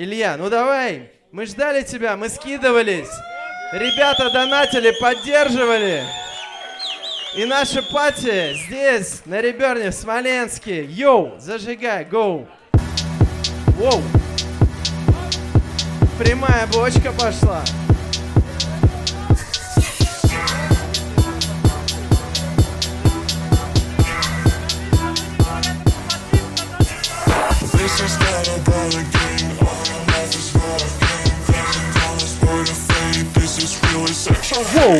Илья, ну давай, мы ждали тебя, мы скидывались. Ребята донатили, поддерживали. И наши пати здесь, на Реберне, в Смоленске. Йоу, зажигай, гоу. Воу. Прямая бочка пошла. Воу.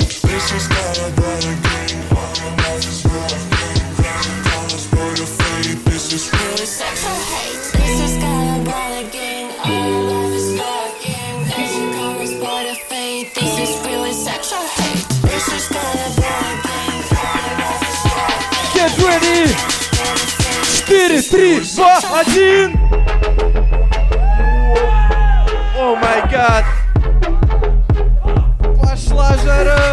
Get ready! 4, 3, 2, 1! О май гад! Пошла жара!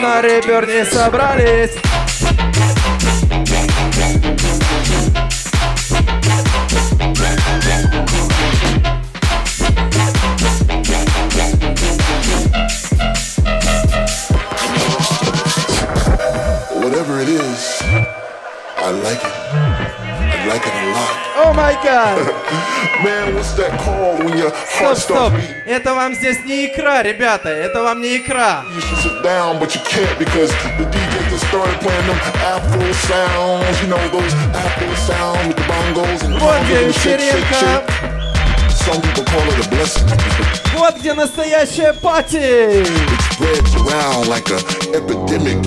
На Реберне собрались. Whatever it is, I like it. I like it a lot. Oh my God! Man, what's that called when your heart stops beating? Стоп, это вам здесь не икра, ребята, это вам не икра. Down, but you can't because the DJ just started playing them Afro sounds, you know those Afro sounds with the bongos and the bongos and shit, shit, shit. Some people call it a blessing. Вот где настоящая пати. It spreads around like an epidemic.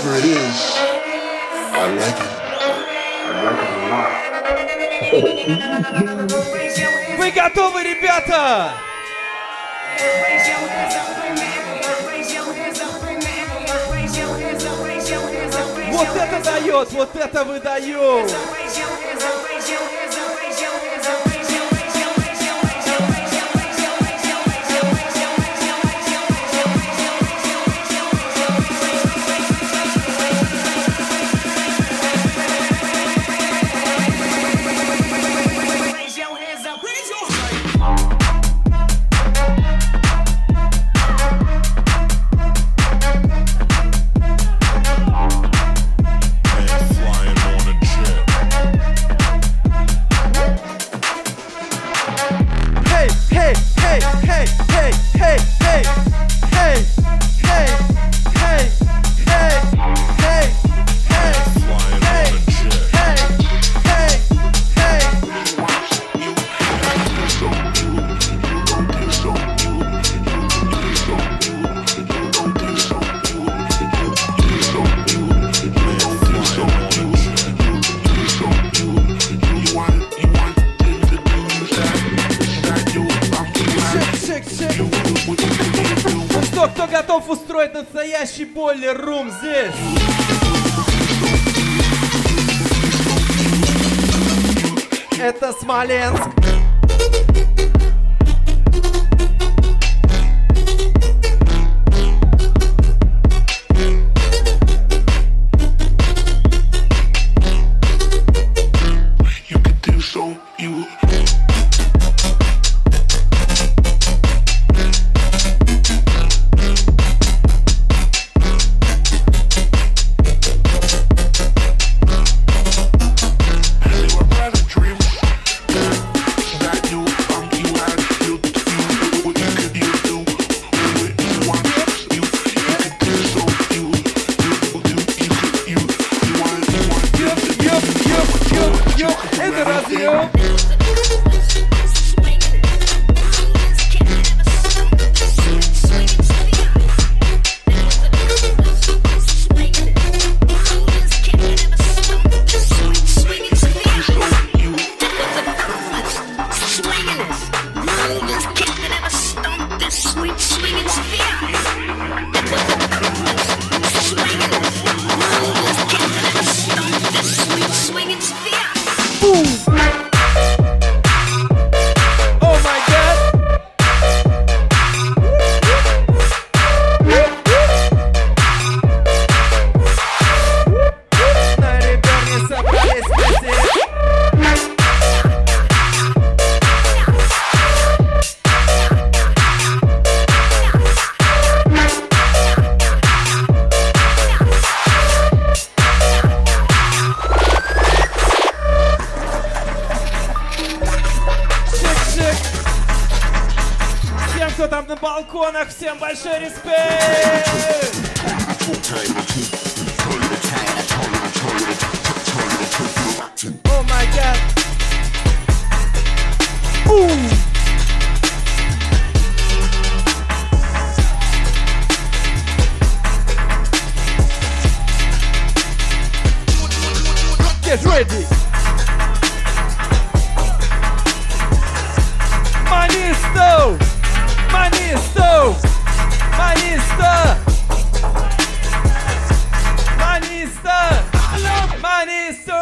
Flying on a jet. настоящий бойлер-рум здесь! Это Смоленск! Всем большой респект! О май гад! Get ready! Monista! Monista! Monista! Monista! I love Monista!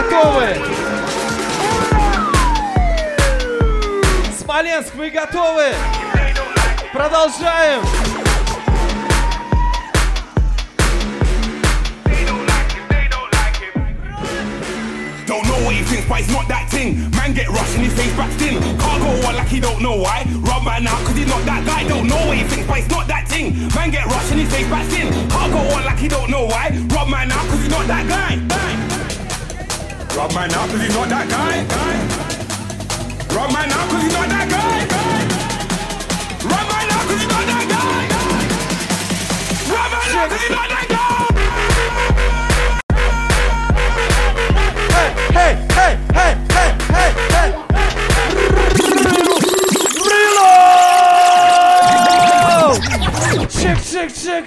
готовы? Смоленск, вы готовы? Продолжаем! Don't know what he thinks, but it's not that thing. Man get rushed and his face back thin. Can't go on like he don't know why. Run man out cause he's not that guy. Don't know what he thinks, but it's not that thing. Man get rushed and his face back thin. Can't go on like he don't know why. Run man out cause he's not that guy. Run man out cause he's not that guy. Run man out cause he's not that guy. Run man out cause he's not that guy. Run man out cause he's not that guy. Hey, hey, hey, hey, hey, hey! Рыло! Чик-чик-чик!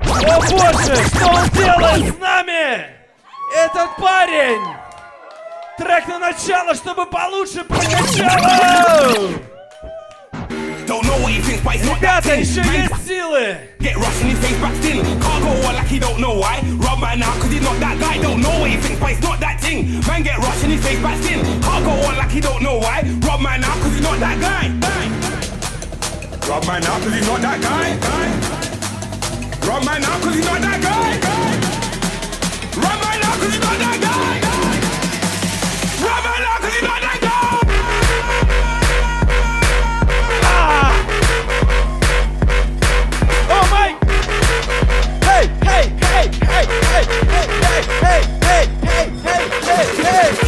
О боже, что он делает с нами? Этот парень! Трек на начало, чтобы получше прокачало! Ребята, еще есть силы! Get rushed in his face back thin. Can't go on like he don't know why. Run man out cause he's not that guy. Don't know what he thinks, but it's not that thing. Man get rushed in his face back thin. Can't go on like he don't know why. Run man out cause he's not that guy. Run man out cause he's not that guy. Run man out cause he's not that guy. Run man out cause he's not that guy. Run man out cause he's not that guy.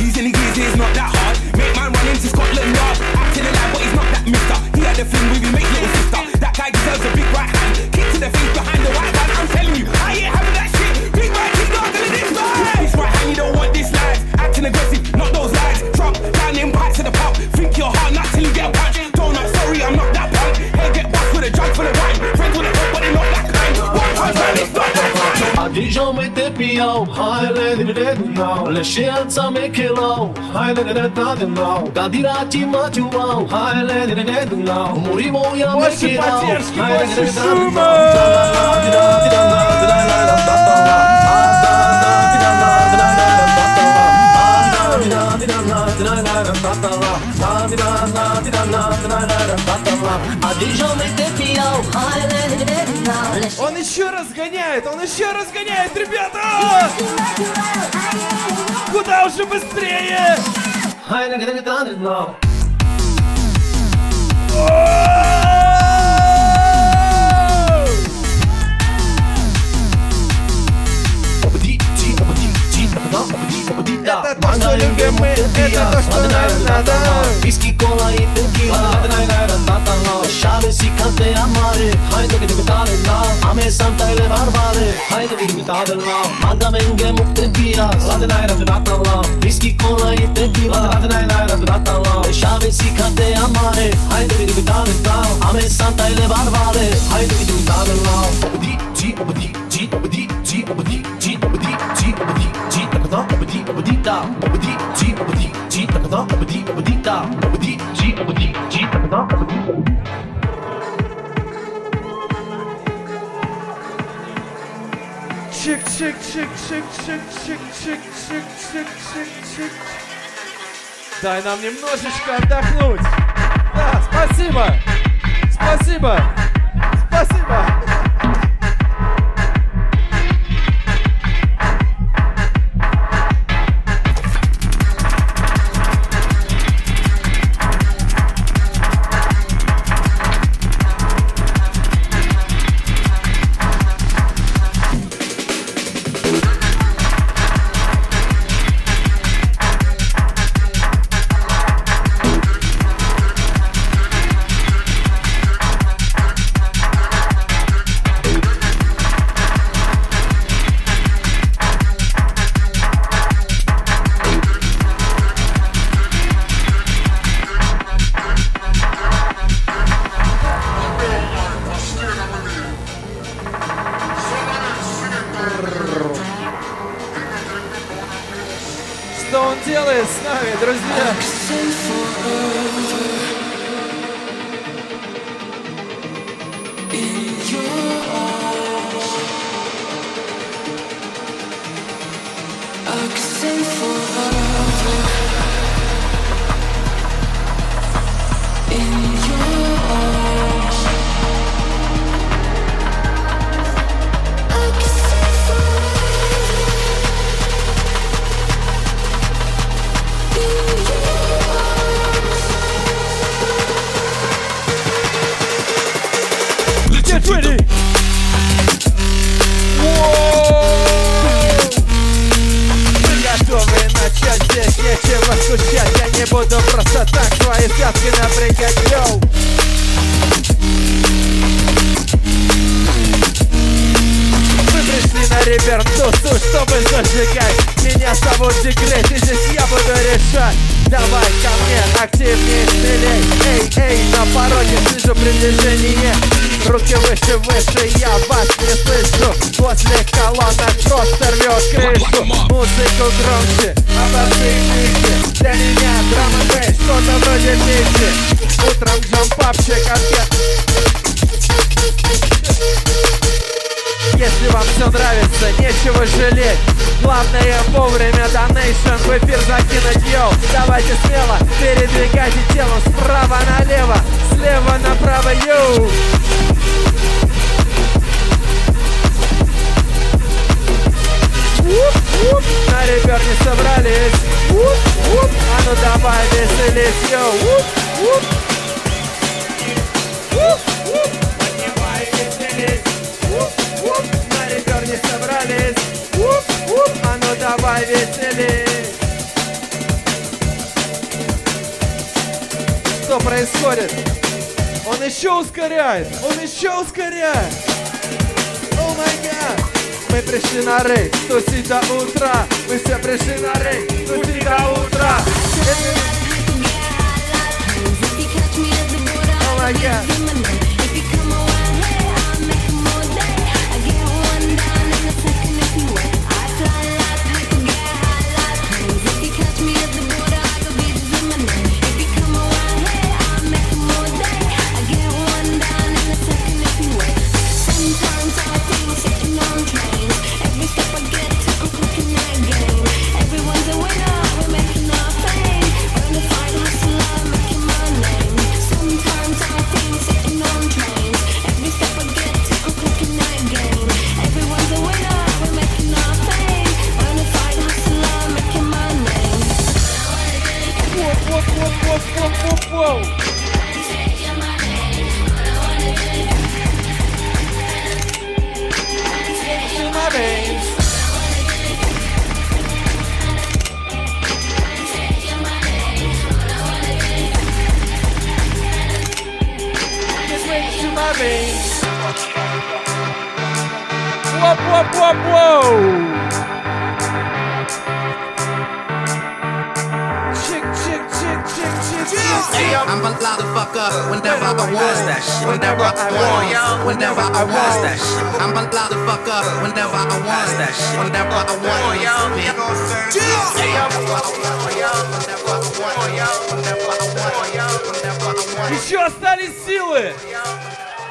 Using his ears, it's not that hard. Make man run into Scotland Yard. Acting alive, but he's not that mister. He had a fling with you, make little sister. That guy deserves a big right hand. Kick to the face behind the white man. I'm telling you, I ain't having that shit. Big right kick, not gonna this man. This right hand, you don't want this lies. Acting aggressive, not those lies. Trump, down the impact to the pump. Think you're hard, not till you get a punch. Don't know, sorry, I'm not that punk. Hey, get back with a jug for the rhyme. Friends with a hook, but they're not that kind. One punch man, it's not that kind. Adijom et epio, hai le dedinau, le scienza me chelo, hai le dedinau, da dirati matuau, hai le dedinau, morimo ya me chelo, hai le dedinau. Он еще разгоняет, ребята! Куда уже быстрее! Это то, что любим мы, это то, что нам надо. Виски, кола и текила. Шабес и коты амары. Хайда ги дебитали на. Аме сам тайле варвары. Хайда ги дебитали на. Мага менге мукте бира. Ладенайра дебатала. Виски, кола и текила. Ладенайра дебатала. Шабес и коты амары. Хайда ги дебитали на. Аме сам тайле варвары. Хайда ги дебитали на. Обди, ти, обди, ти, обди, ти, обди, ти, обди, ти, обди, ти, обди, обди. Чик-чик-чик-чик-чик-чик-чик-чик-чик-чик-чик. Дай нам немножечко отдохнуть. Да, спасибо. Спасибо. Спасибо. I could stay for her. ребер тусу, чтобы зажигать. Меня зовут Секрет, и здесь я буду решать. Давай ко мне, активнее, смелей. Эй, на пороге слышу приближение. Руки выше, выше, я вас не слышу. После колонок просто рвет крышу. Музыку громче, оборты и для меня драм-н-бейс, что-то вроде микси. Утром джампапчик, если вам все нравится, нечего жалеть. Главное вовремя донейшн в эфир закинуть, йоу. Давайте смело, передвигайте телом справа налево, слева направо, йоу. На ребер не собрались. А ну давай веселись, йоу. Поднимай веселись. На ребер не собрались. А ну давай веселись. Что происходит? Он еще ускоряет, он еще ускоряет. О май гад. Мы пришли на рей, туси до утра. Мы все пришли на рей, туси до утра. О май гад. Еще остались силы!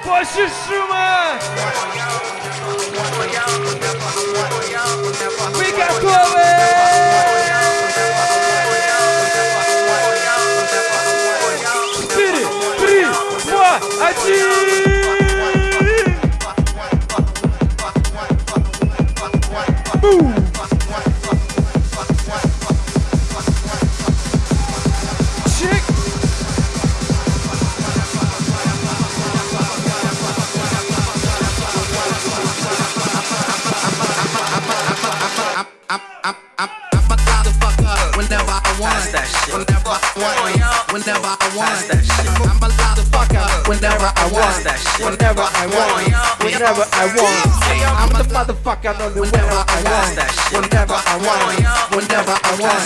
Больше шума! Вы готовы? Четыре, три, два, один! Whenever I want, I'm the motherfucker. Know the whenever I want, whenever I want, whenever I want.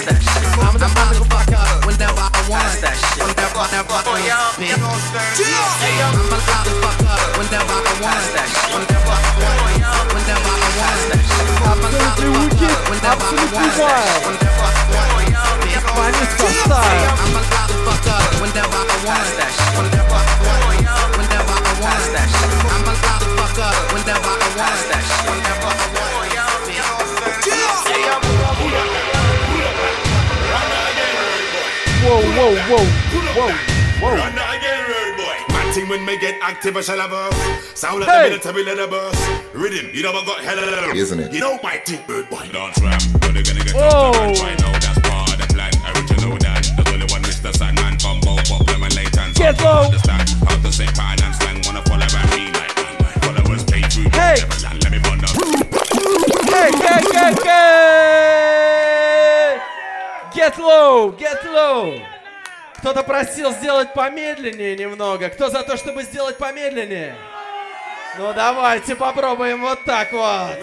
I'm the motherfucker. Whenever I want, whenever I want. I'm the motherfucker. Whenever I want, whenever I want, whenever I want. I'm the motherfucker. Whenever I want, whenever I want. I'm the motherfucker. Whenever I want, whenever I want, whenever I want. I'm the whenever I want that shit, whenever I want yeah. Whoa, whoa, whoa, whoa, whoa. Run again, RE!BURN. My team when me get active, I shall have a sound at the minute to be let a burst. Rhythm, you never got hell out of it, isn't it? You know my team, RE!BURN. Don't ram, but they're gonna get out of the right now. That's part of the plan, original dad. The only one, Mr. Sandman, Bumble, Bob, Lemon, late and so I understand how to say pan and slang, wanna follow my mean. Hey, hey! Get low, get low. Кто-то просил сделать помедленнее немного. Кто за то, чтобы сделать помедленнее? Ну давайте попробуем вот так вот.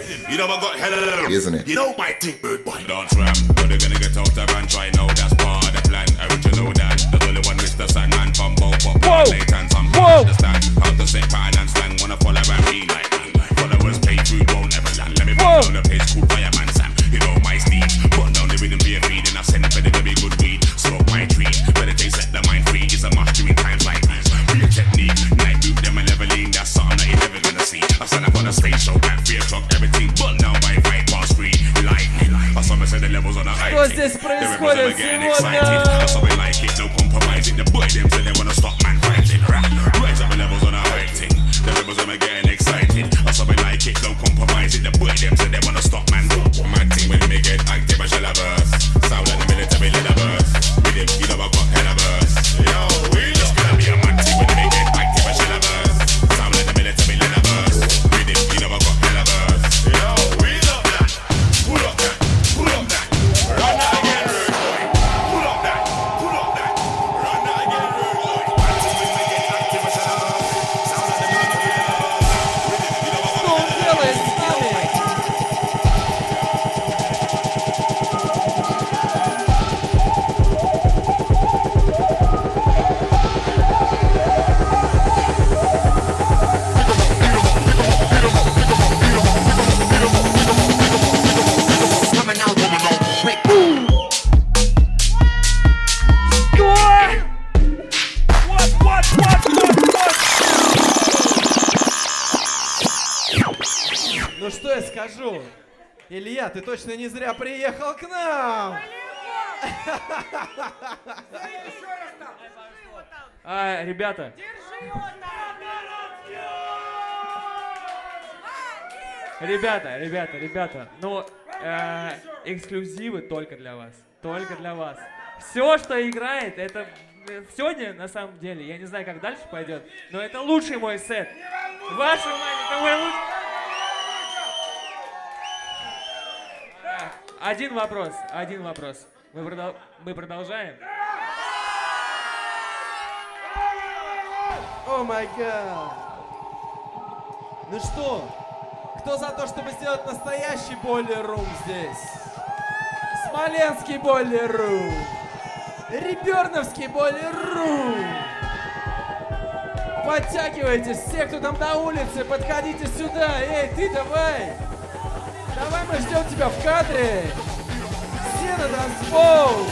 Что здесь происходит сегодня? Илья, ты точно не зря приехал к нам! Ребята! Ребята! Ну, эксклюзивы только для вас. Только для вас. Все, что играет, это... Сегодня, на самом деле, я не знаю, как дальше пойдет, но это лучший мой сет. Ваше внимание, это мой лучший... Один вопрос. Мы продолжаем? О май гад! Ну что, кто за то, чтобы сделать настоящий бойлер-рум здесь? Смоленский бойлер-рум! Реберновский бойлер-рум! Подтягивайтесь, все, кто там на улице, подходите сюда! Эй, ты давай! Давай мы ждем тебя в кадре! Все на танцпол!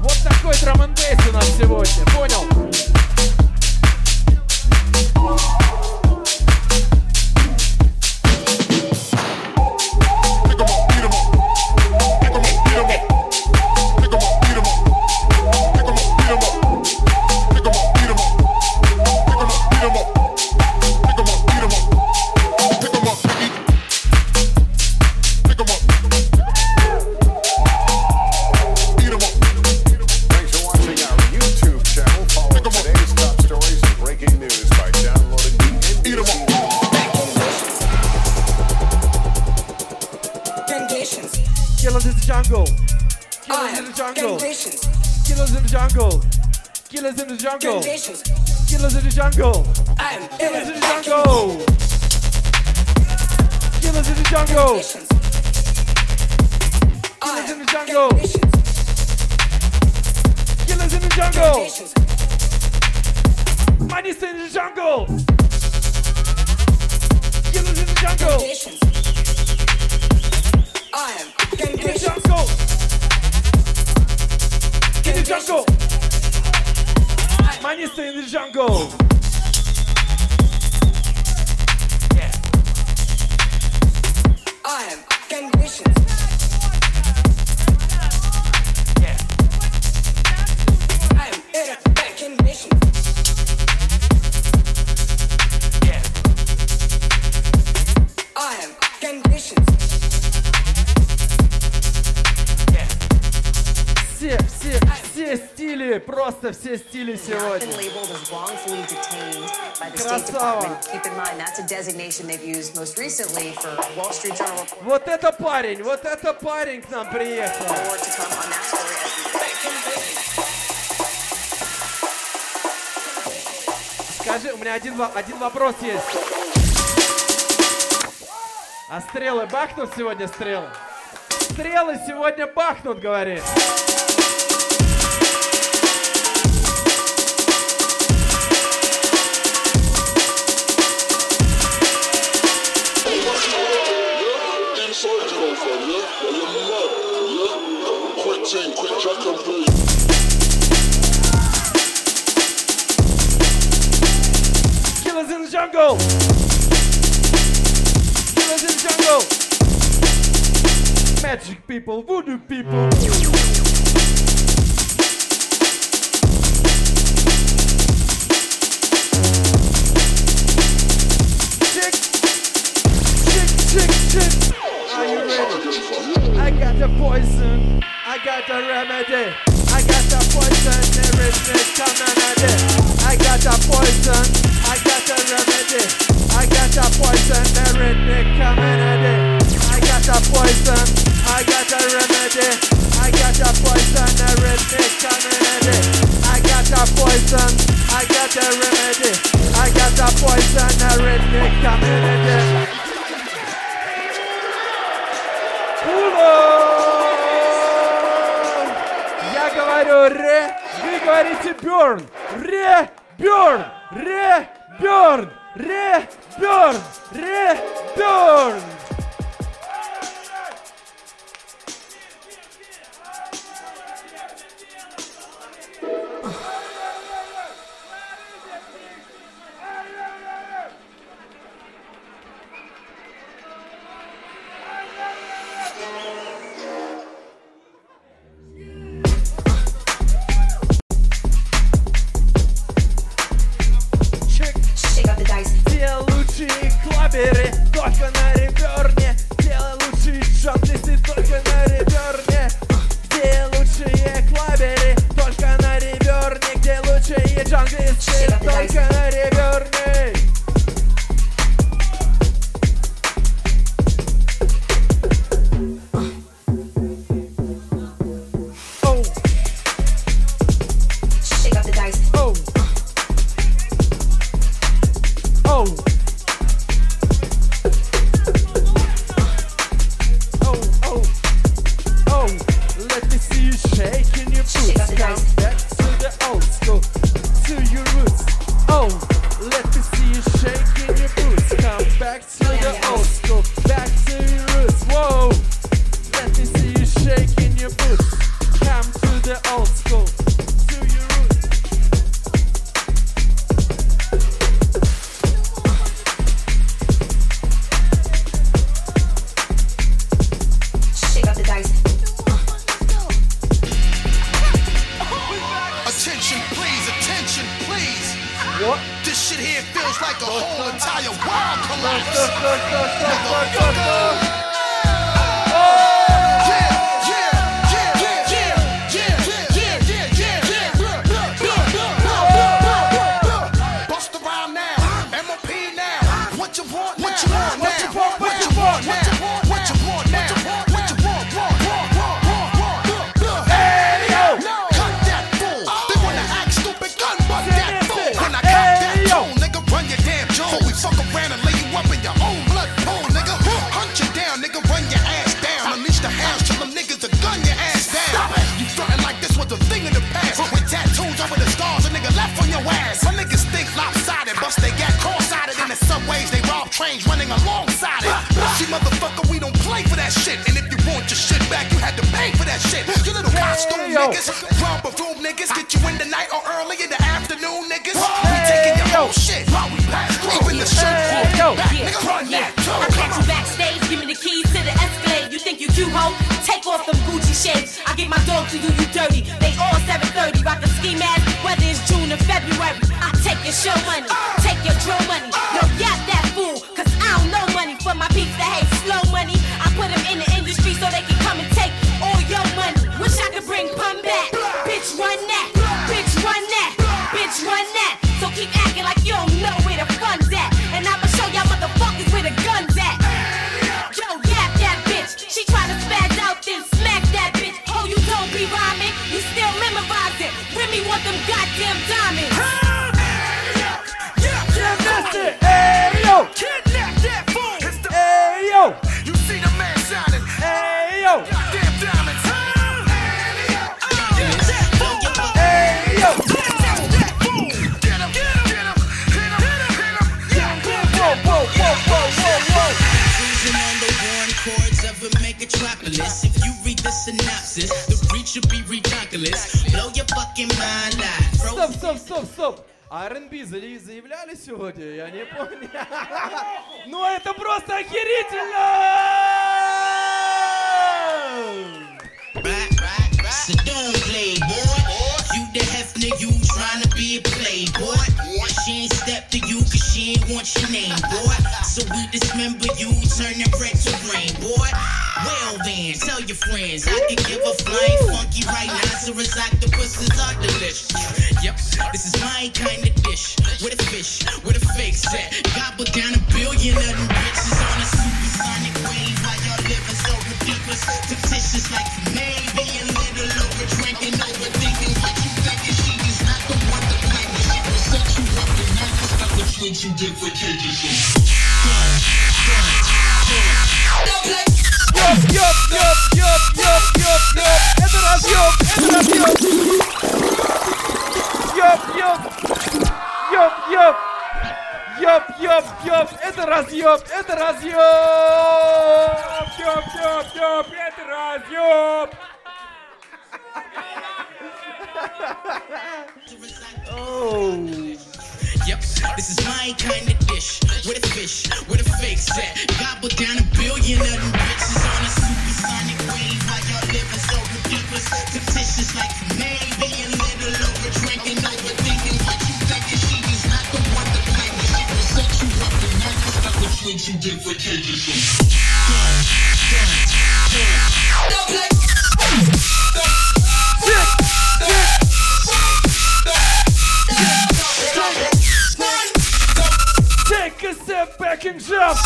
Вот такой драм-н-бейс у нас сегодня, понял? Просто все стили сегодня. Красава. Вот это парень к нам приехал. Скажи, у меня один вопрос есть. А стрелы бахнут сегодня, стрелы? Стрелы сегодня бахнут, говорит. Killers in the jungle. Killers in the jungle. Magic people, voodoo people. Chick, chick, chick, chick. Are you ready? I got the poison. I got the remedy. I got the poison. There is no remedy. I got the poison. I got the remedy. I got the poison. There is no remedy. I got the poison. I got the remedy. I got the poison. There is no remedy. I got the poison. I got the remedy. I got the poison. There is no remedy. Я говорю ре, вы говорите бёрн. Ре, бёрн, ре, бёрн, ре, бёрн, ре, бёрн. Bitch, run that. Bitch, you don't know where the fun's at. And I'ma show y'all motherfuckers where the gun's at. Yo, yap that bitch. She try to spaz out, then smack that bitch. Oh, you don't be rhyming, you still memorize it. Remy want them goddamn diamonds. Yeah, that's it. Hey, yo. Kidnap that fool. Hey, yo. You see the man shining. Hey, yo. Metropolis. If you read the synopsis, the breach should be ridiculous. Blow your fucking mind out. Стоп. R&B заявляли сегодня? Я не помню. Ну это просто охерительно! So don't play, boy. You the hefner, you tryna be a playboy. She ain't step to you cause she ain't want your name, boy. So we dismember you, turn the red to green, boy. Well then, tell your friends I can give a flying funky rhinoceros octopuses are delicious. Yep, this is my kind of dish. With a fish, with a fake set. Gobble down a billion of them bitches on a supersonic wave. While y'all living so ridiculous, fictitious like you may be a little over drinking, overthinking what you thinking. She is not the one to blame. She will set you up and not the stuff that you did for KGC. Ёп! Это разъёб! Ёп! Это разъёб! Ёп! Это разъёб! Оу! Yep, this is my kind of dish. With a fish, with a fake set. Gobble down a billion of them bitches on a supersonic wave. While y'all living so ridiculous, fictitious like you may be a little over drinking, overthinking what you thinking. She is not the one to blame. She will set you up and not the stuff that you did for KGC. Take a step back and jump.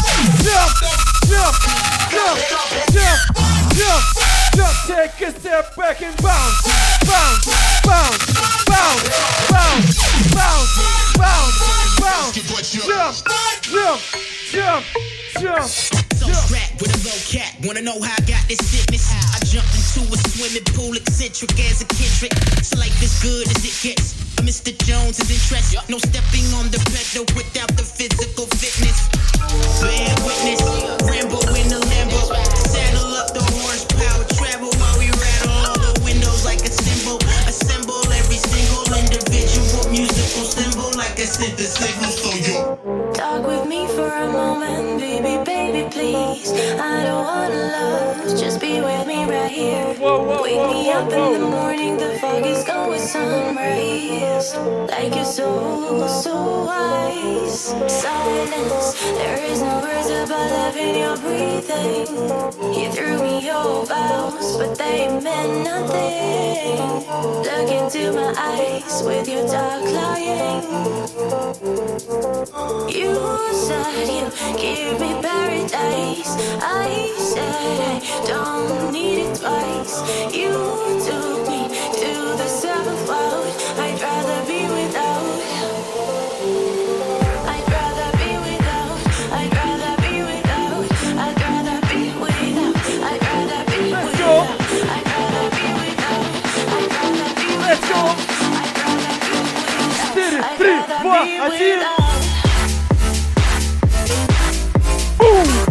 Take a step back and bounce. Jump. So crack with a low cat, wanna know how I got this sickness? I jumped into a swimming pool, eccentric as a Kendrick. It's like as good as it gets. Mr. Jones is interested. No stepping on the pedal without the physical fitness. Bear witness, Rambo in the Lambo. Saddle up the horse, power travel while we rattle all the windows like a symbol. Assemble every single individual musical symbol like a synthesis signal for you. Talk with me for a moment, baby, please. I don't wanna love, just be with me right here. Wake me up in the morning, the fog is gone with sun rays. Like you're so wise. Silence, there is no words about loving your breathing. You threw me your vows, but they meant nothing. Look into my eyes with your dark lying. You said you give me paradise. I said I don't need it twice. You took me to the seventh world. I'd rather be without. Один. Бум!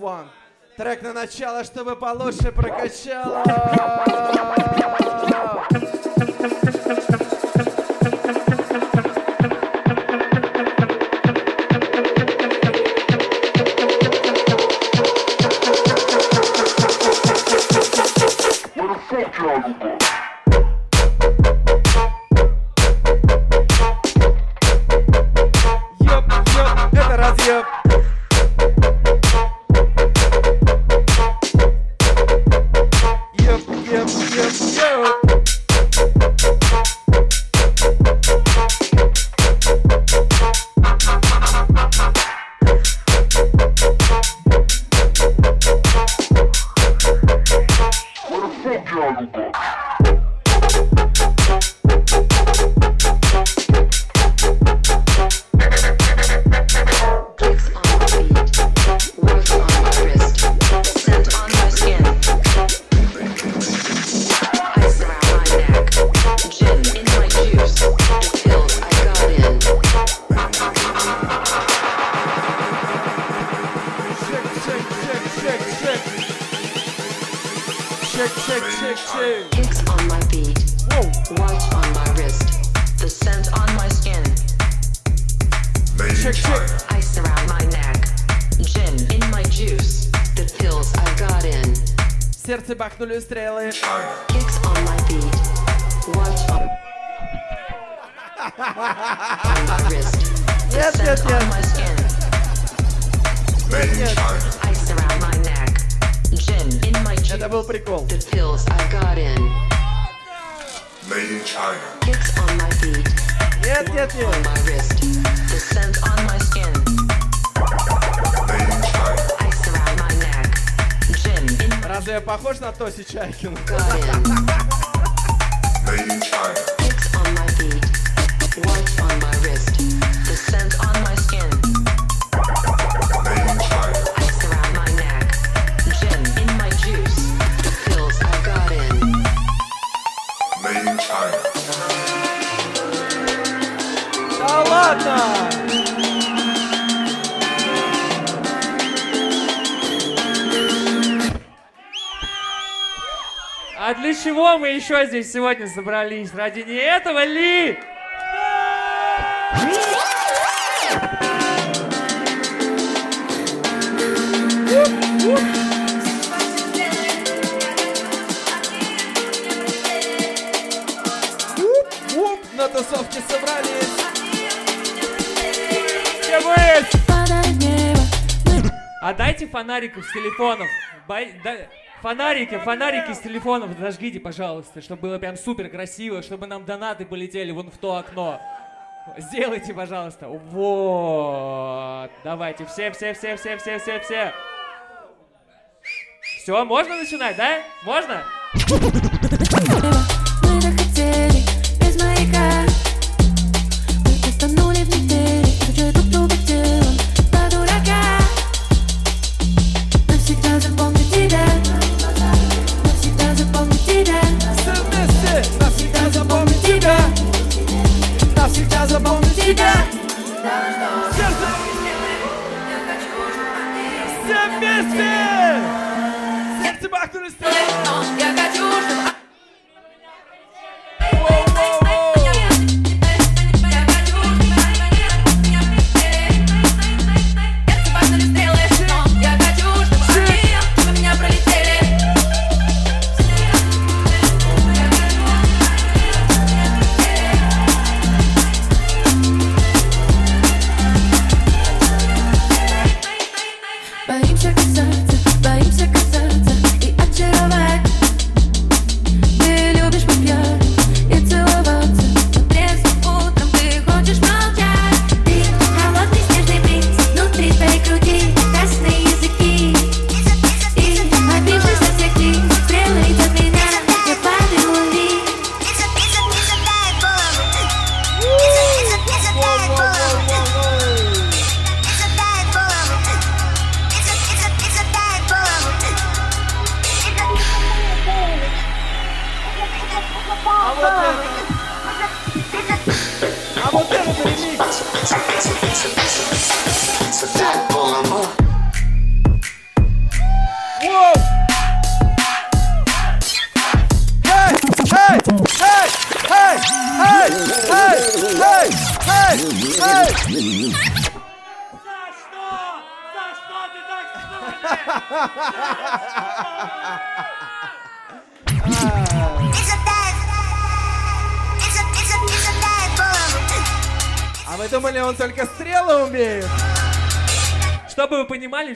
One. Трек на начало, чтобы получше прокачало. Стрелы. Нет, нет, нет. Это был прикол. Нет, нет, нет. Разве я похож на Тоси Чайкину? Да ладно! А для чего мы еще здесь сегодня собрались? Ради не этого ли? На тусовке собрались. А дайте фонариков с телефонов. Фонарики с телефонов зажгите, пожалуйста, чтобы было прям супер красиво, чтобы нам донаты полетели вон в то окно. Сделайте, пожалуйста. Вот. Давайте, все. Все, можно начинать, да? Можно? тебя. Сердце все вместе. Сердце бахнули с тобой.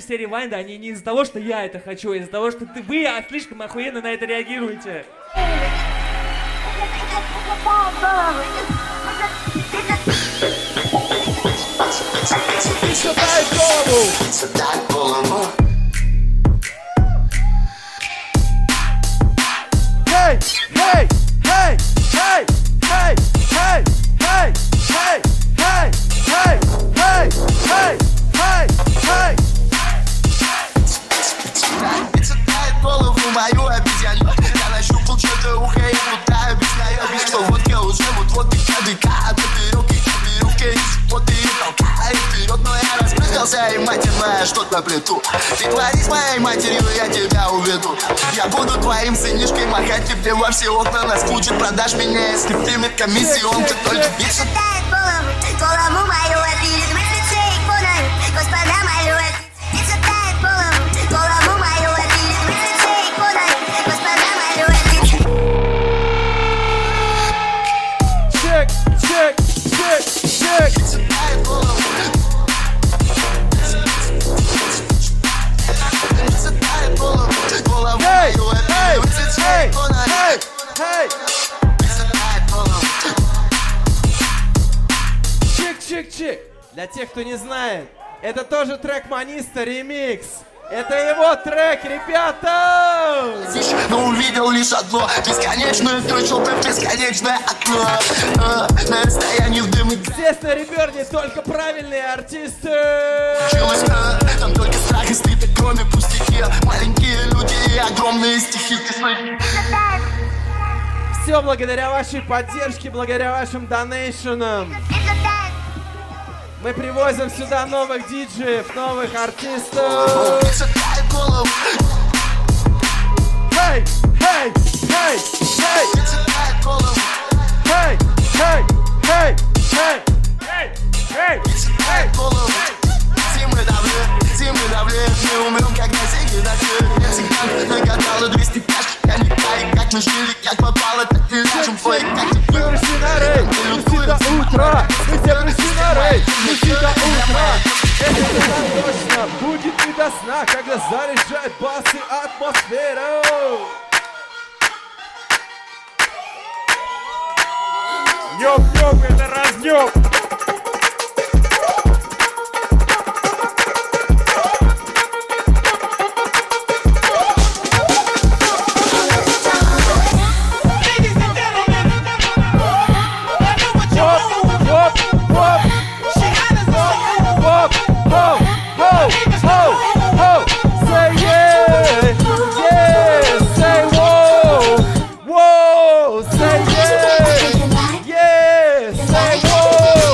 Все ревайнды, они не из-за того, что я это хочу, а из-за того, что вы слишком охуенно на это реагируете. Hey, hey, hey, hey, hey, hey, hey, hey, hey, hey, hey, hey, hey, hey, hey. Голову мою обезьяню я нащупал что-то ухо и путаю без наебись, что водка уже вот и кадыка, а ты берёг и вот и толкает вперед, но я распрыгался и матерная что-то плету. Ты говори с моей матерью, я тебя уведу. Я буду твоим сынишкой махать тебе во все окна, наскучит, продашь меня, если примет комиссию, он ты только бесит. Голову мою обили, мыслицы иконами, господа мою обили. Чик-чик-чик. Для тех, кто не знает, это тоже трек Monista ремикс. Это его трек, ребята! Но увидел лишь одно бесконечное, тручил ты в бесконечное окно. На расстоянии в дым. Естественно, ребят, не только правильные артисты. Училась, там только страх и стыд, а кроме пустяки. Маленькие люди и огромные стихи. Все благодаря вашей поддержке, благодаря вашим донейшенам. Мы привозим сюда новых диджеев, новых артистов. Hey, hey, hey, hey. Hey, hey, hey, hey. Hey, hey, hey. Зимы давле, зимы давле, мы умрем, как на зиме давле. Я всегда нагадала 200 пяшек, я не таю, как мы жили, как попало, так и ляжем, бой, как ты вырос на рейд. Утро, мы все пришли на рейд, пусти до утра. Это точно будет не до сна, когда заряжает басы атмосферу. Ёп-ёп, это разнёп. Say yeah, say whoa.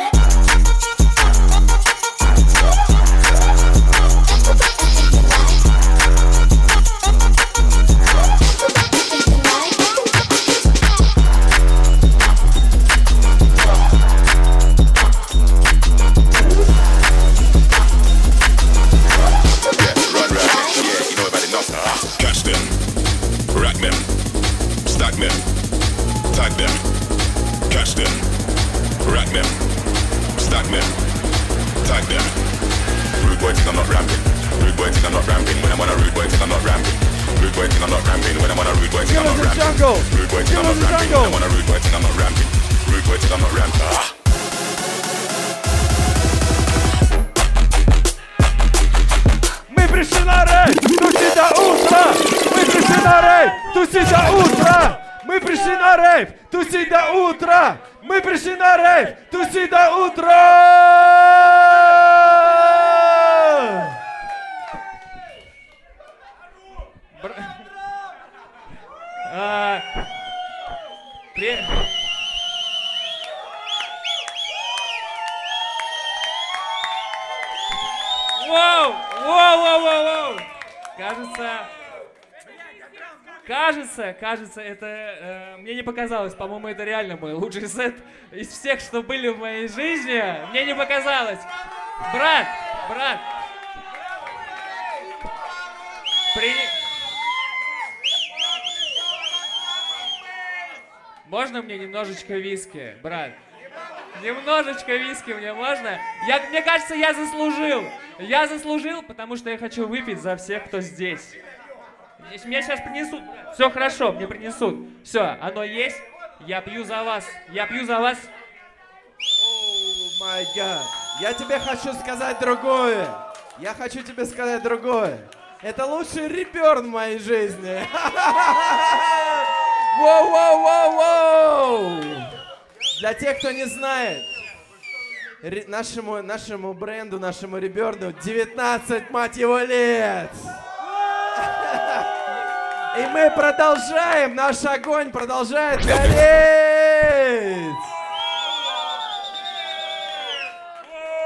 Кажется, это мне не показалось. По-моему, это реально мой лучший сет из всех, что были в моей жизни. Мне не показалось. Брат. Можно мне немножечко виски, брат? Немножечко виски мне можно? Мне кажется, я заслужил. Я заслужил, потому что я хочу выпить за всех, кто здесь. Меня сейчас принесут. Все хорошо, мне принесут. Все, оно есть. Я пью за вас. О, май гад. Я тебе хочу сказать другое. Это лучший RE!BURN в моей жизни. Воу-воу-воу-воу. Для тех, кто не знает, нашему бренду, нашему RE!BURN 19, мать его, лет. И мы продолжаем, наш огонь продолжает гореть!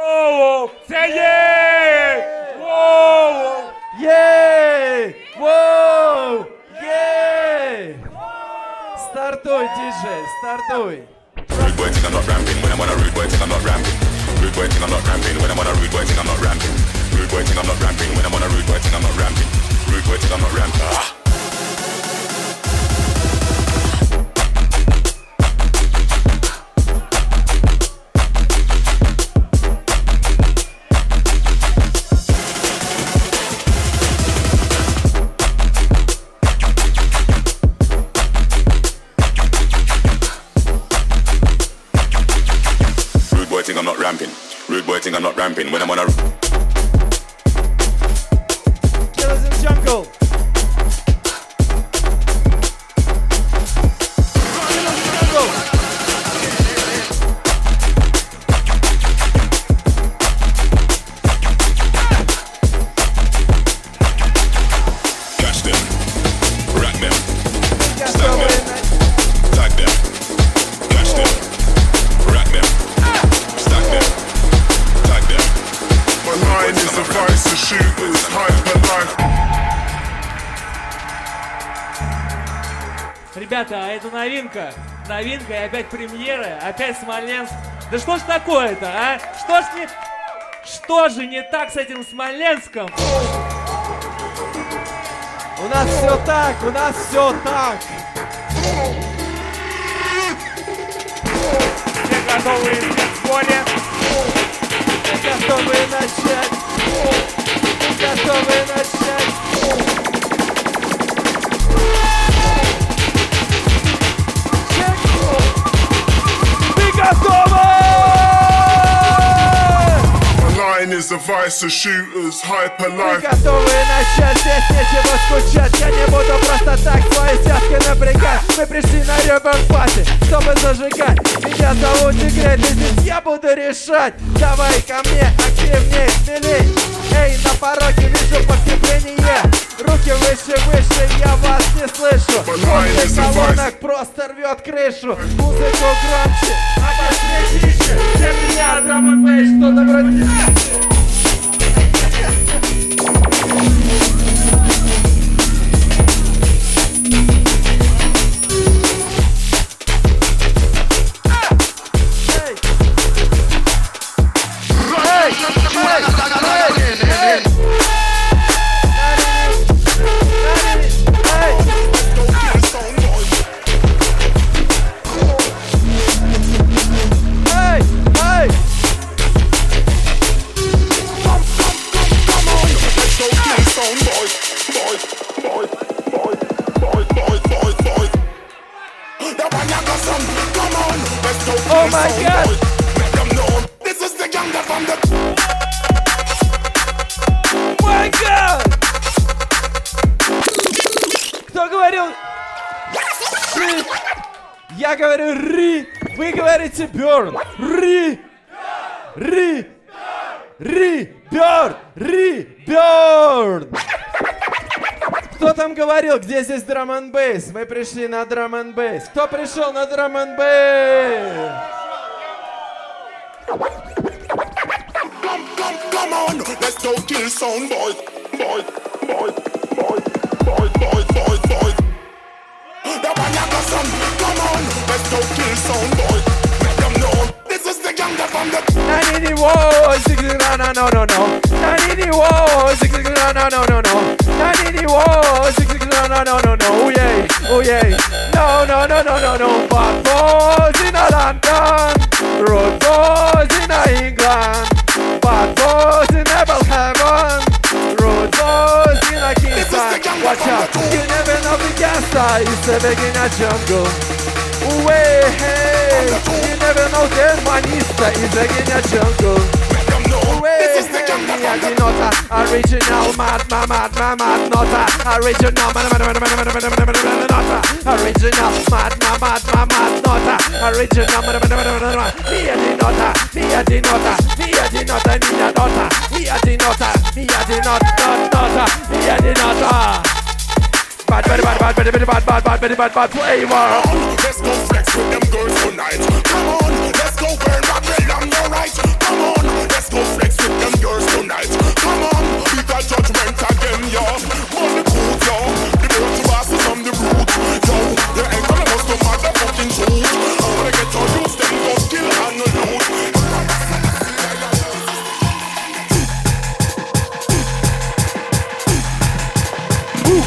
Воу! Воу! Ей! Воу! Ей! Стартуй, диджей, стартуй! When I'm on a Killers in the jungle. Catch them, rack them, stack them, tag them, catch them, rack them, stack them. My line is a vice to shoot, it's hyperlife. Ребята, а это новинка. Новинка и опять премьера, опять Смоленск. Да что ж такое-то, а? Что же не так с этим Смоленском? У нас все так, Все готовы идти в поле. Готовы начать. Ты готовы? My line is a vice of shooters, hyperlife. Готовы начать. здесь нечего скучать. Я не буду просто так свои сятки напрягать. Мы пришли на Реберн Пати, чтобы зажигать. Меня зовут Секрет, и здесь я буду решать. Давай ко мне, активнее, смелей. Эй, на пороге вижу подкрепление. Руки выше, выше, я вас не слышу. После колонок просто рвет крышу. Музыку громче, обострее чище. Для меня драм и бейс, что-то вроде... Oh my God! Make them know this is the gang that from the. My God! Кто говорил? Ри. Я говорю ри. Вы говорите burn. Ри. Ри. Ри. Burn. Ри. Burn. Кто там говорил, где здесь драм н бейс? Мы пришли на драм н бейс. Кто пришел на драм н бейс? No, yeah, oh yeah. No. Bad boys in a London, road boys in a England, bad boys in a Belhaven, road boys in a Kingsland. Watch out, you never know the gangsta is living in a jungle. Ooh, hey, you never know the Monista is living in a jungle. Not a original mad, not a original mad, not a original mad, not a original mad. Mia di nota. Bad, flavor. Let's go flex with them girls tonight. Come on, let's go burn back red on your right. Come on, let's go flex with them girls tonight. Come on, we got judgment again, yo. On the cool, yo. The girls to us is on the route, yo. There ain't none of us no motherfucking truth. I wanna get your loose, then go kill and loot. Boom.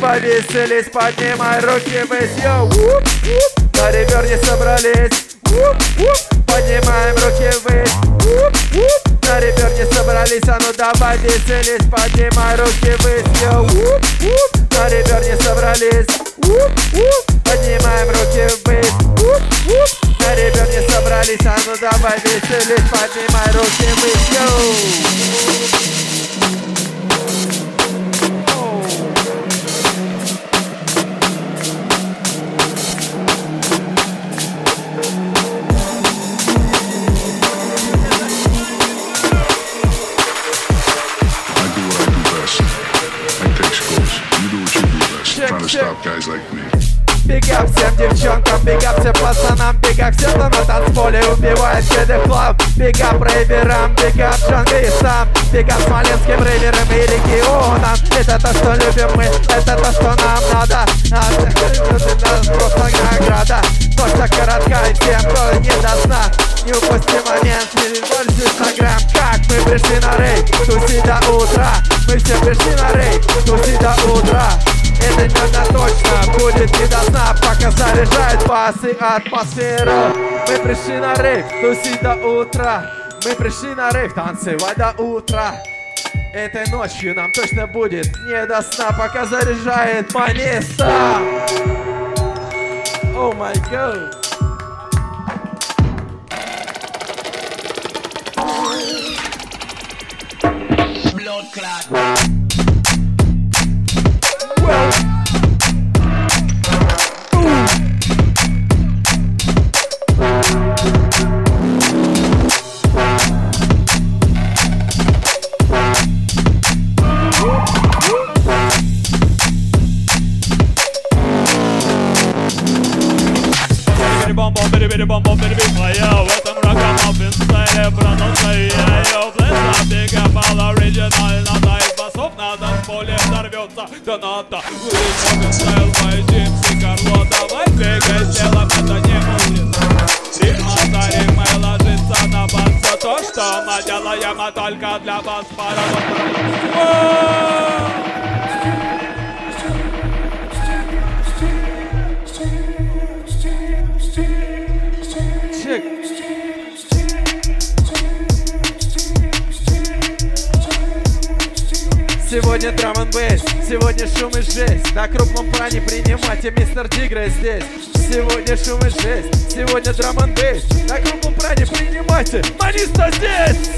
Повеселись, поднимай руки ввысь, йоу. На ребер не собрались. Поднимаем руки ввысь. На ребер не собрались, а ну давай веселись. Поднимай руки ввысь, йоу. На ребер не собрались. Поднимаем руки ввысь. На ребер не собрались, а ну давай веселись. Поднимай руки ввысь, йоу. Stop guys like me. Бигап всем девчонкам, бигап всем пацанам, бигап всем, кто на танцполе убивает кеды хлам. Бигап рейверам, бигап джанги и сам, бигап смоленским рейверам и регионам. Это то, что любим мы, это то, что нам надо. Нас просто награда. Точно коротка и тем, кто не до сна. Не упусти момент, не пользуйся на грамм. Как мы пришли на рейд, туси до утра. Мы все пришли на рейд, туси до утра. Это иногда точно будет не до сна, пока заряжает вас и атмосфера. Мы пришли на рейв, туси до утра. Мы пришли на рейв, танцевать до утра. Этой ночью нам точно будет не до сна, пока заряжает Монеста. О май гад. Blood clot. Да надо, выходит стайл, мои джинсы, Карло, давай двигай телом, это не улица. Ритма за римой ложится на вас, все то, что мы делаем, а только для вас. Сегодня драм н бейс, сегодня шум и жесть. На крупном плане принимайте, мистер Тигра здесь. Сегодня шум и жесть, сегодня драм н бейс. На крупном плане принимайте, Мониста здесь!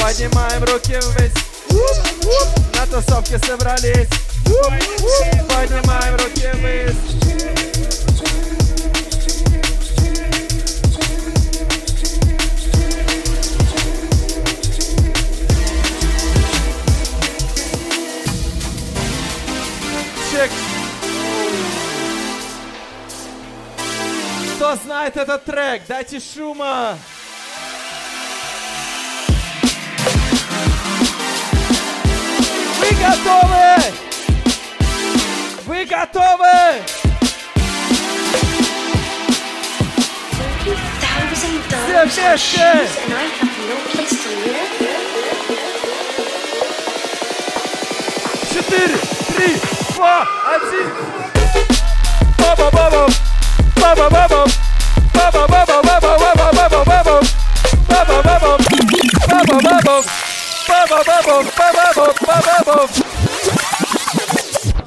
Поднимаем руки ввысь. На тусовке собрались. Поднимаем руки ввысь. Кто знает этот трек? Дайте шума! Вы готовы? Вы готовы? Все вместе! Четыре, три, два, один! Ба-ба-ба-ба! Баба-баба, баба-баба-баба-баба-баба-баба-баба, баба-баба, баба-баба, баба-баба, баба-баба.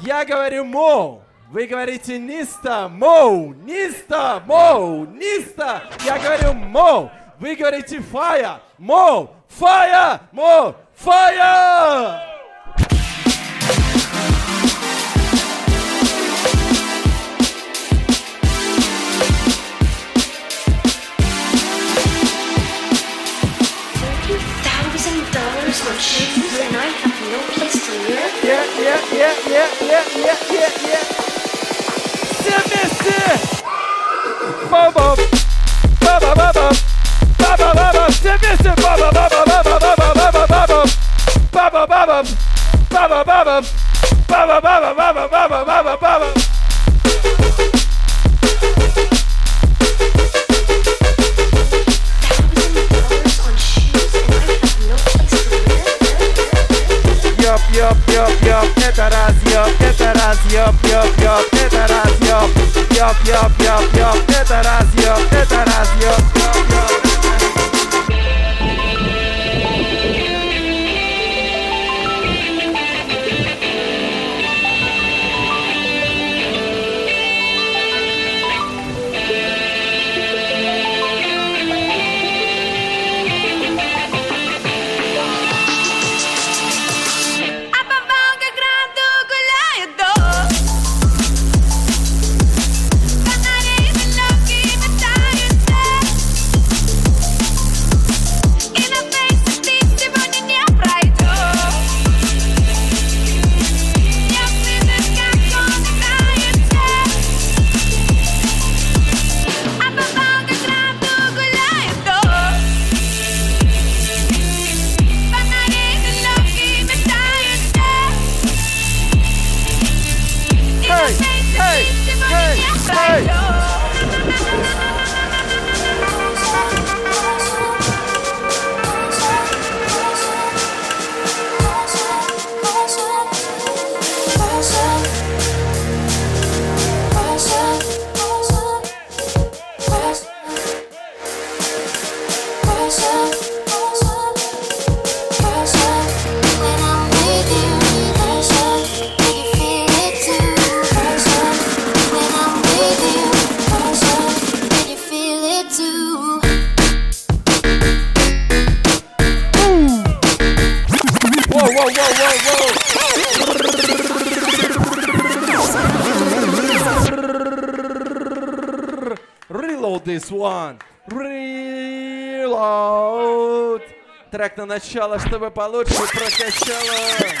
Я говорю моу, вы говорите ниста, моу, ниста, моу, ниста. Я говорю моу, вы говорите фая, моу, фая, моу, фая. Все вместе! Баба, баба, баба, баба, баба, все вместе! Баба, баба, баба, баба, баба, баба, баба, баба, баба, баба, баба, баба, баба, баба, баба, баба. Ёп-ёп-ёп-ёп, это разъёб-ёп-ёп, это разъёб. Ёп-ёп-ёп-ёп, это разъёб, это разъёб. Reload this one. Reload. Трек на начало, чтобы получше прокачало.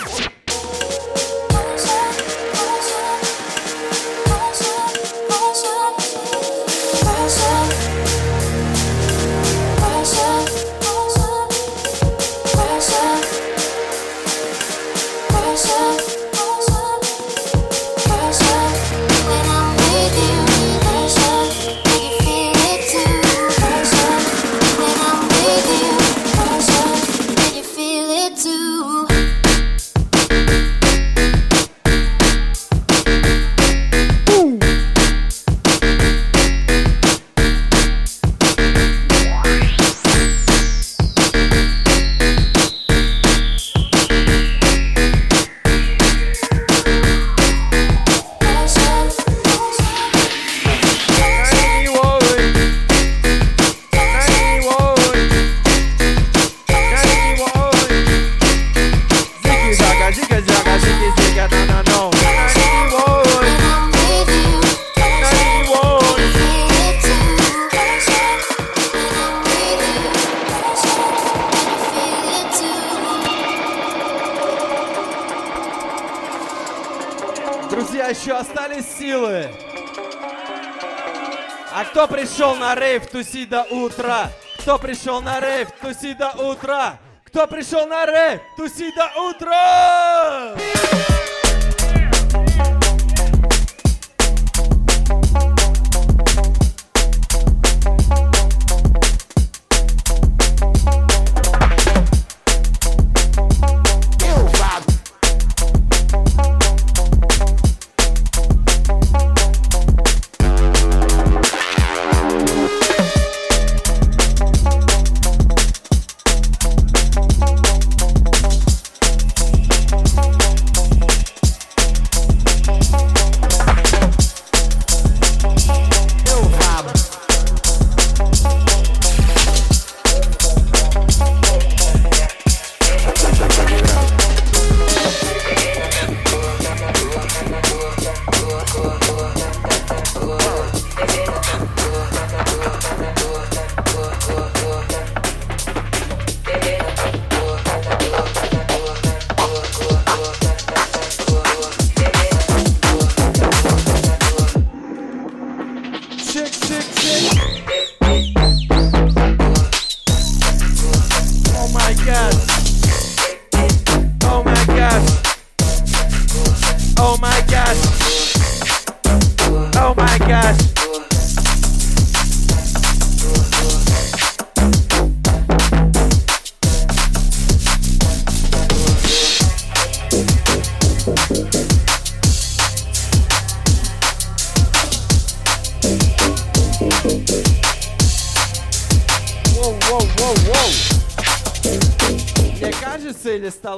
Туси до утра. Кто пришел на рейв? Туси до утра. Кто пришел на рейв? Туси до утра.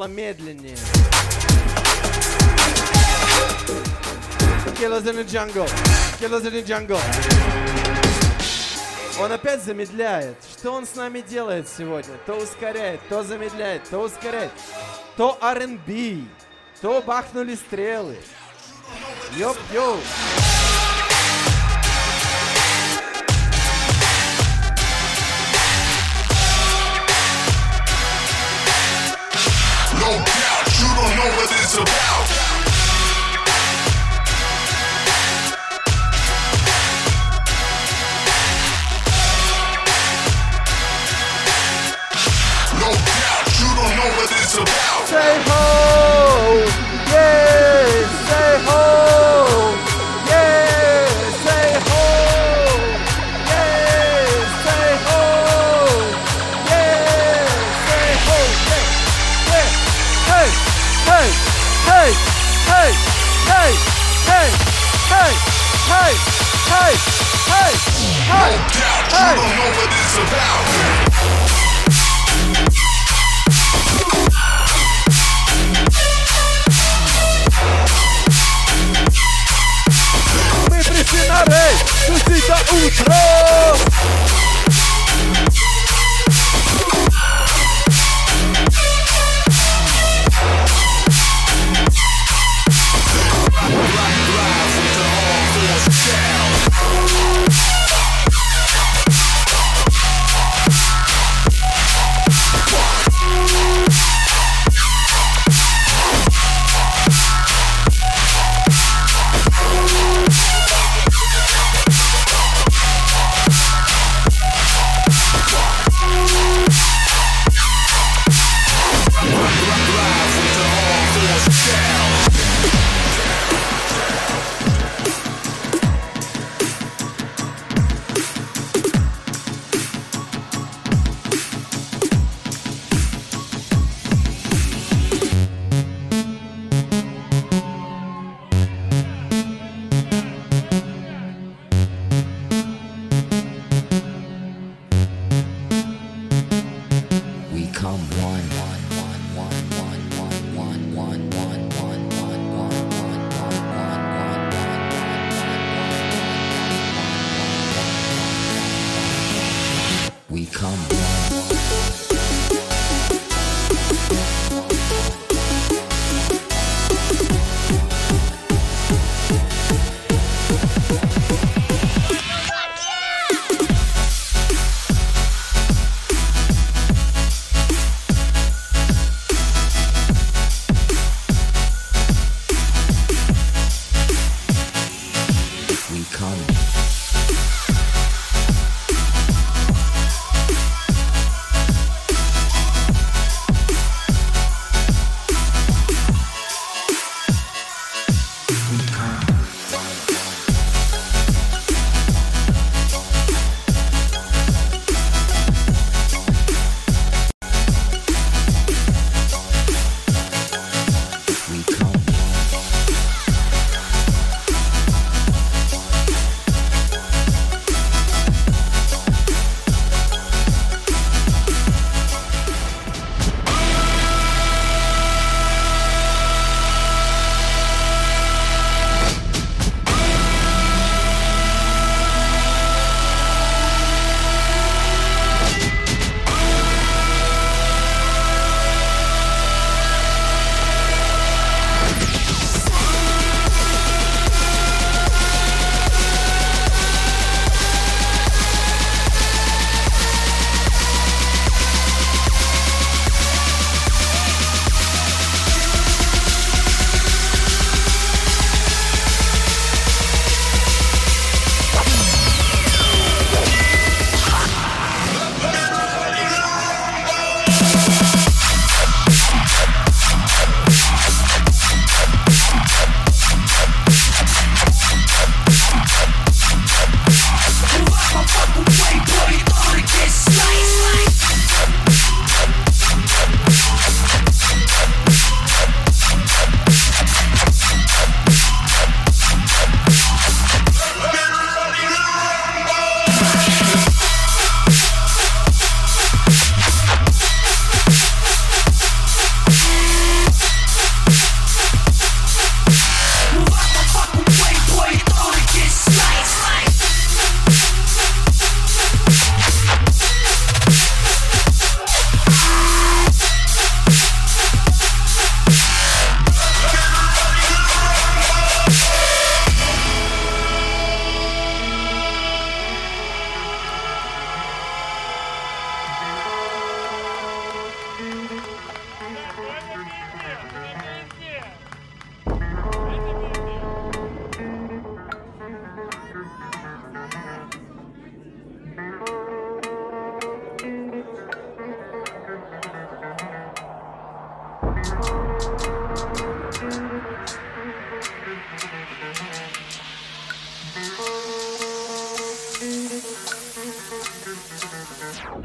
Медленнее. Killers in the jungle. Killers in the jungle. Он опять замедляет. Что он с нами делает сегодня? То ускоряет, то замедляет, то ускоряет. То R&B, то бахнули стрелы. Йоп-йоу. No doubt, you don't know what it's about. No doubt, you don't know what it's about. Stay home, yeah, stay home, yeah, stay home, yeah, stay home, yeah, stay home, yeah, yeah. Hey, hey, hey, hey, hey, hey, hey, hey, hey, hey, hey. No doubt you don't know what it's about. Мы пришли на рейв, туси до утра. Rise with the all force down.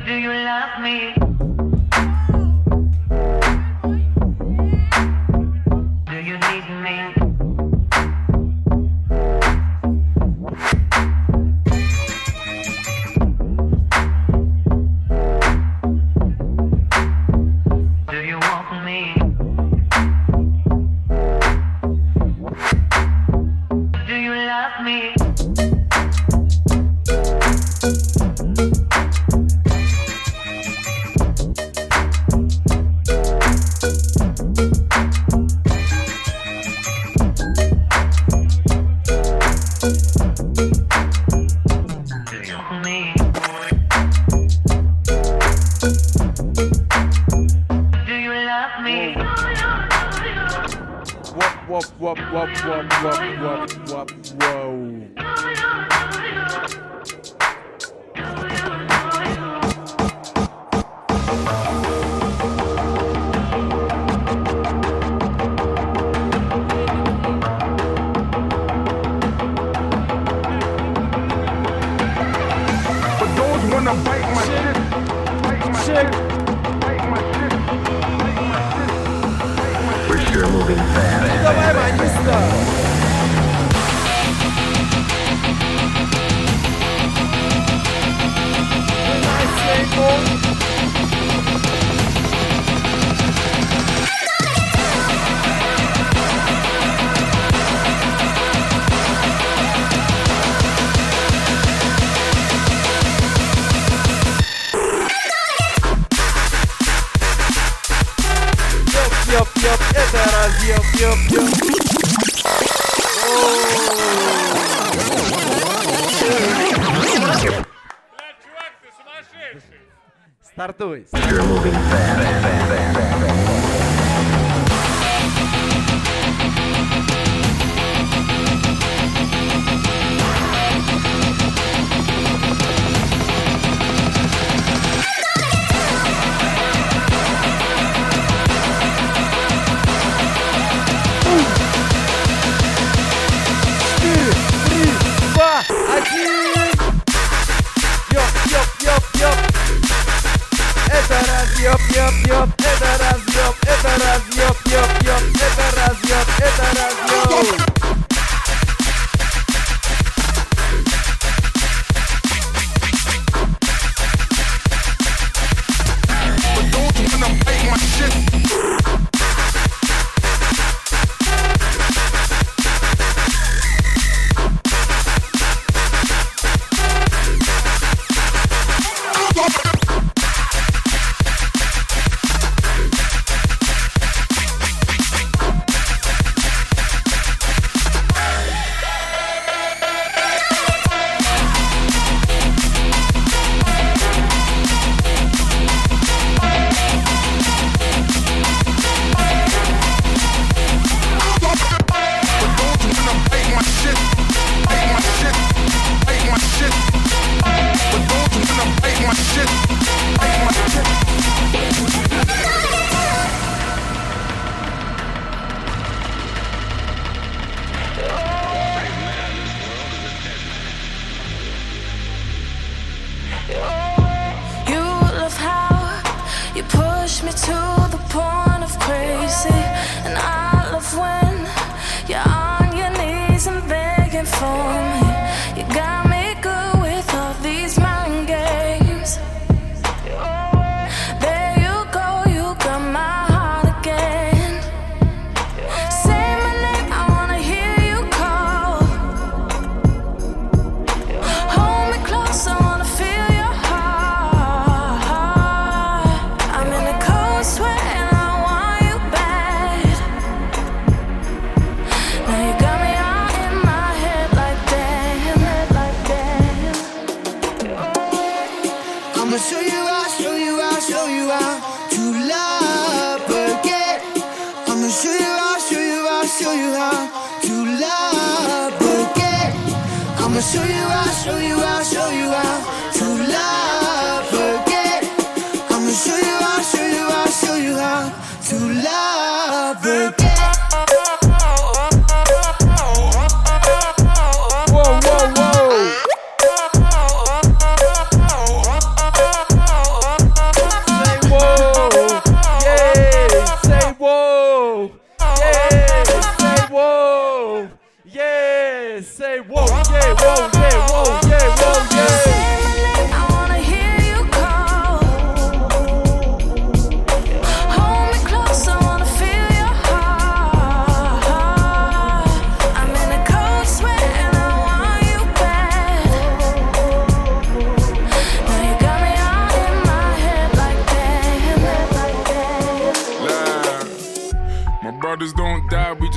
Do you love me? Do you need me? Do you want me? Do you love me? Стартуй!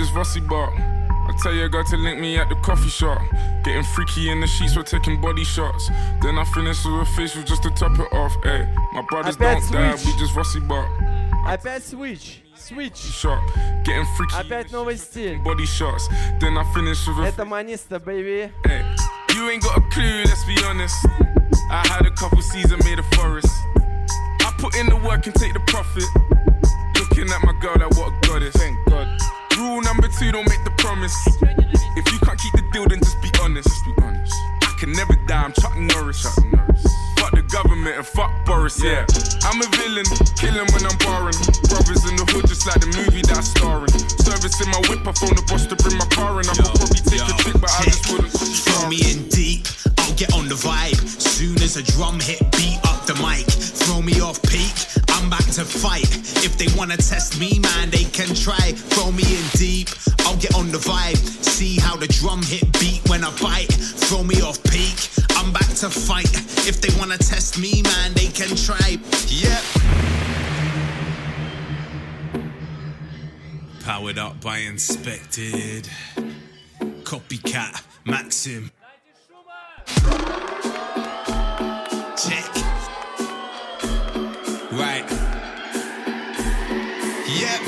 just Rossi bark. I tell your girl to link me at the coffee shop. Getting freaky in the sheets, we're taking body shots. Then I finish with a facial just to top it off, ayy. My brothers don't die, we just Rossi bark. Опять switch. Опять новый стиль. Это Monista, baby. You ain't got a clue, let's be honest. I had a couple seasons made of forest. I put in the work and take the profit. Looking at my girl like what a goddess. Thank God. Rule number 2, don't make the promise. If you can't keep the deal, then just be honest. I can never die, I'm Chuck Norris. Fuck the government and fuck Boris, yeah. I'm a villain, killing when I'm barring. Brothers in the hood, just like the movie that I'm starring. Servicing my whip, I phone the boss to bring my car in. I could probably take a trip, but I just wouldn't. Throw me in deep, I'll get on the vibe. Soon as a drum hit, beat up the mic. Throw me off peak, I'm back to fight. If they wanna test me, man, they can try. Throw me in deep, I'll get on the vibe. See how the drum hit beat when I bite. Throw me off peak, I'm back to fight. If they wanna test me, man, they can try. Yep. Powered up by Inspected. Copycat Maxim. Check. Right. Yep.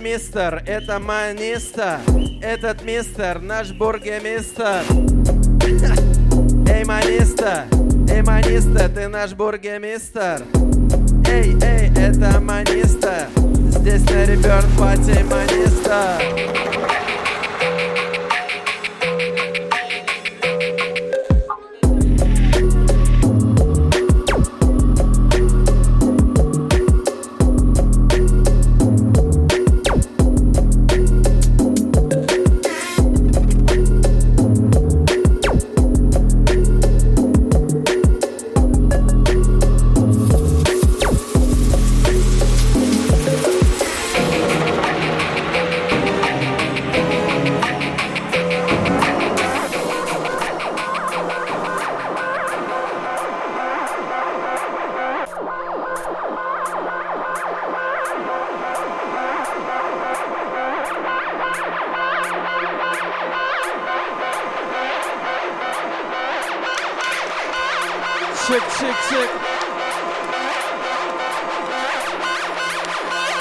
Мистер, это Monista, этот мистер, наш бургомистер. Эй, Monista, ты наш бургомистер. Эй, это Monista, здесь на RE!BURN пати Monista.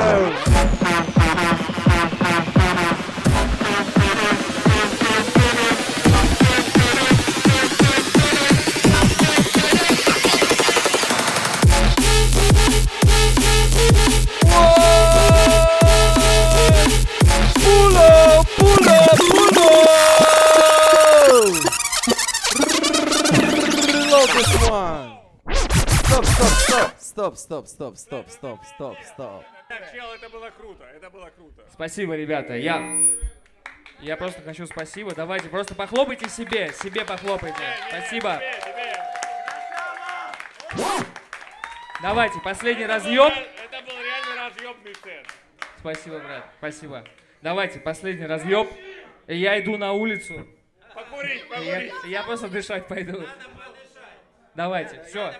Стоп. Так, чел, это было круто, Спасибо, ребята, я просто хочу спасибо. Давайте, просто похлопайте себе похлопайте. Спасибо. Давайте, последний разъем. Это был реально разъемный сет. Спасибо, брат, спасибо. Давайте, последний разъем. Я иду на улицу. Покурить. Я просто дышать пойду. Надо подышать. Давайте, все.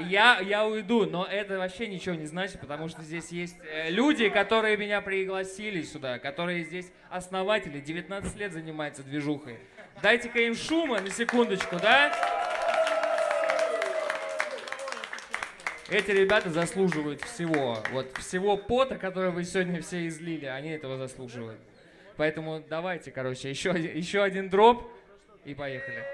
Я уйду, но это вообще ничего не значит, потому что здесь есть люди, которые меня пригласили сюда, которые здесь основатели, 19 лет занимаются движухой. Дайте-ка им шума на секундочку, да? Эти ребята заслуживают всего. Вот всего пота, который вы сегодня все излили, они этого заслуживают. Поэтому давайте, короче, еще один дроп и поехали.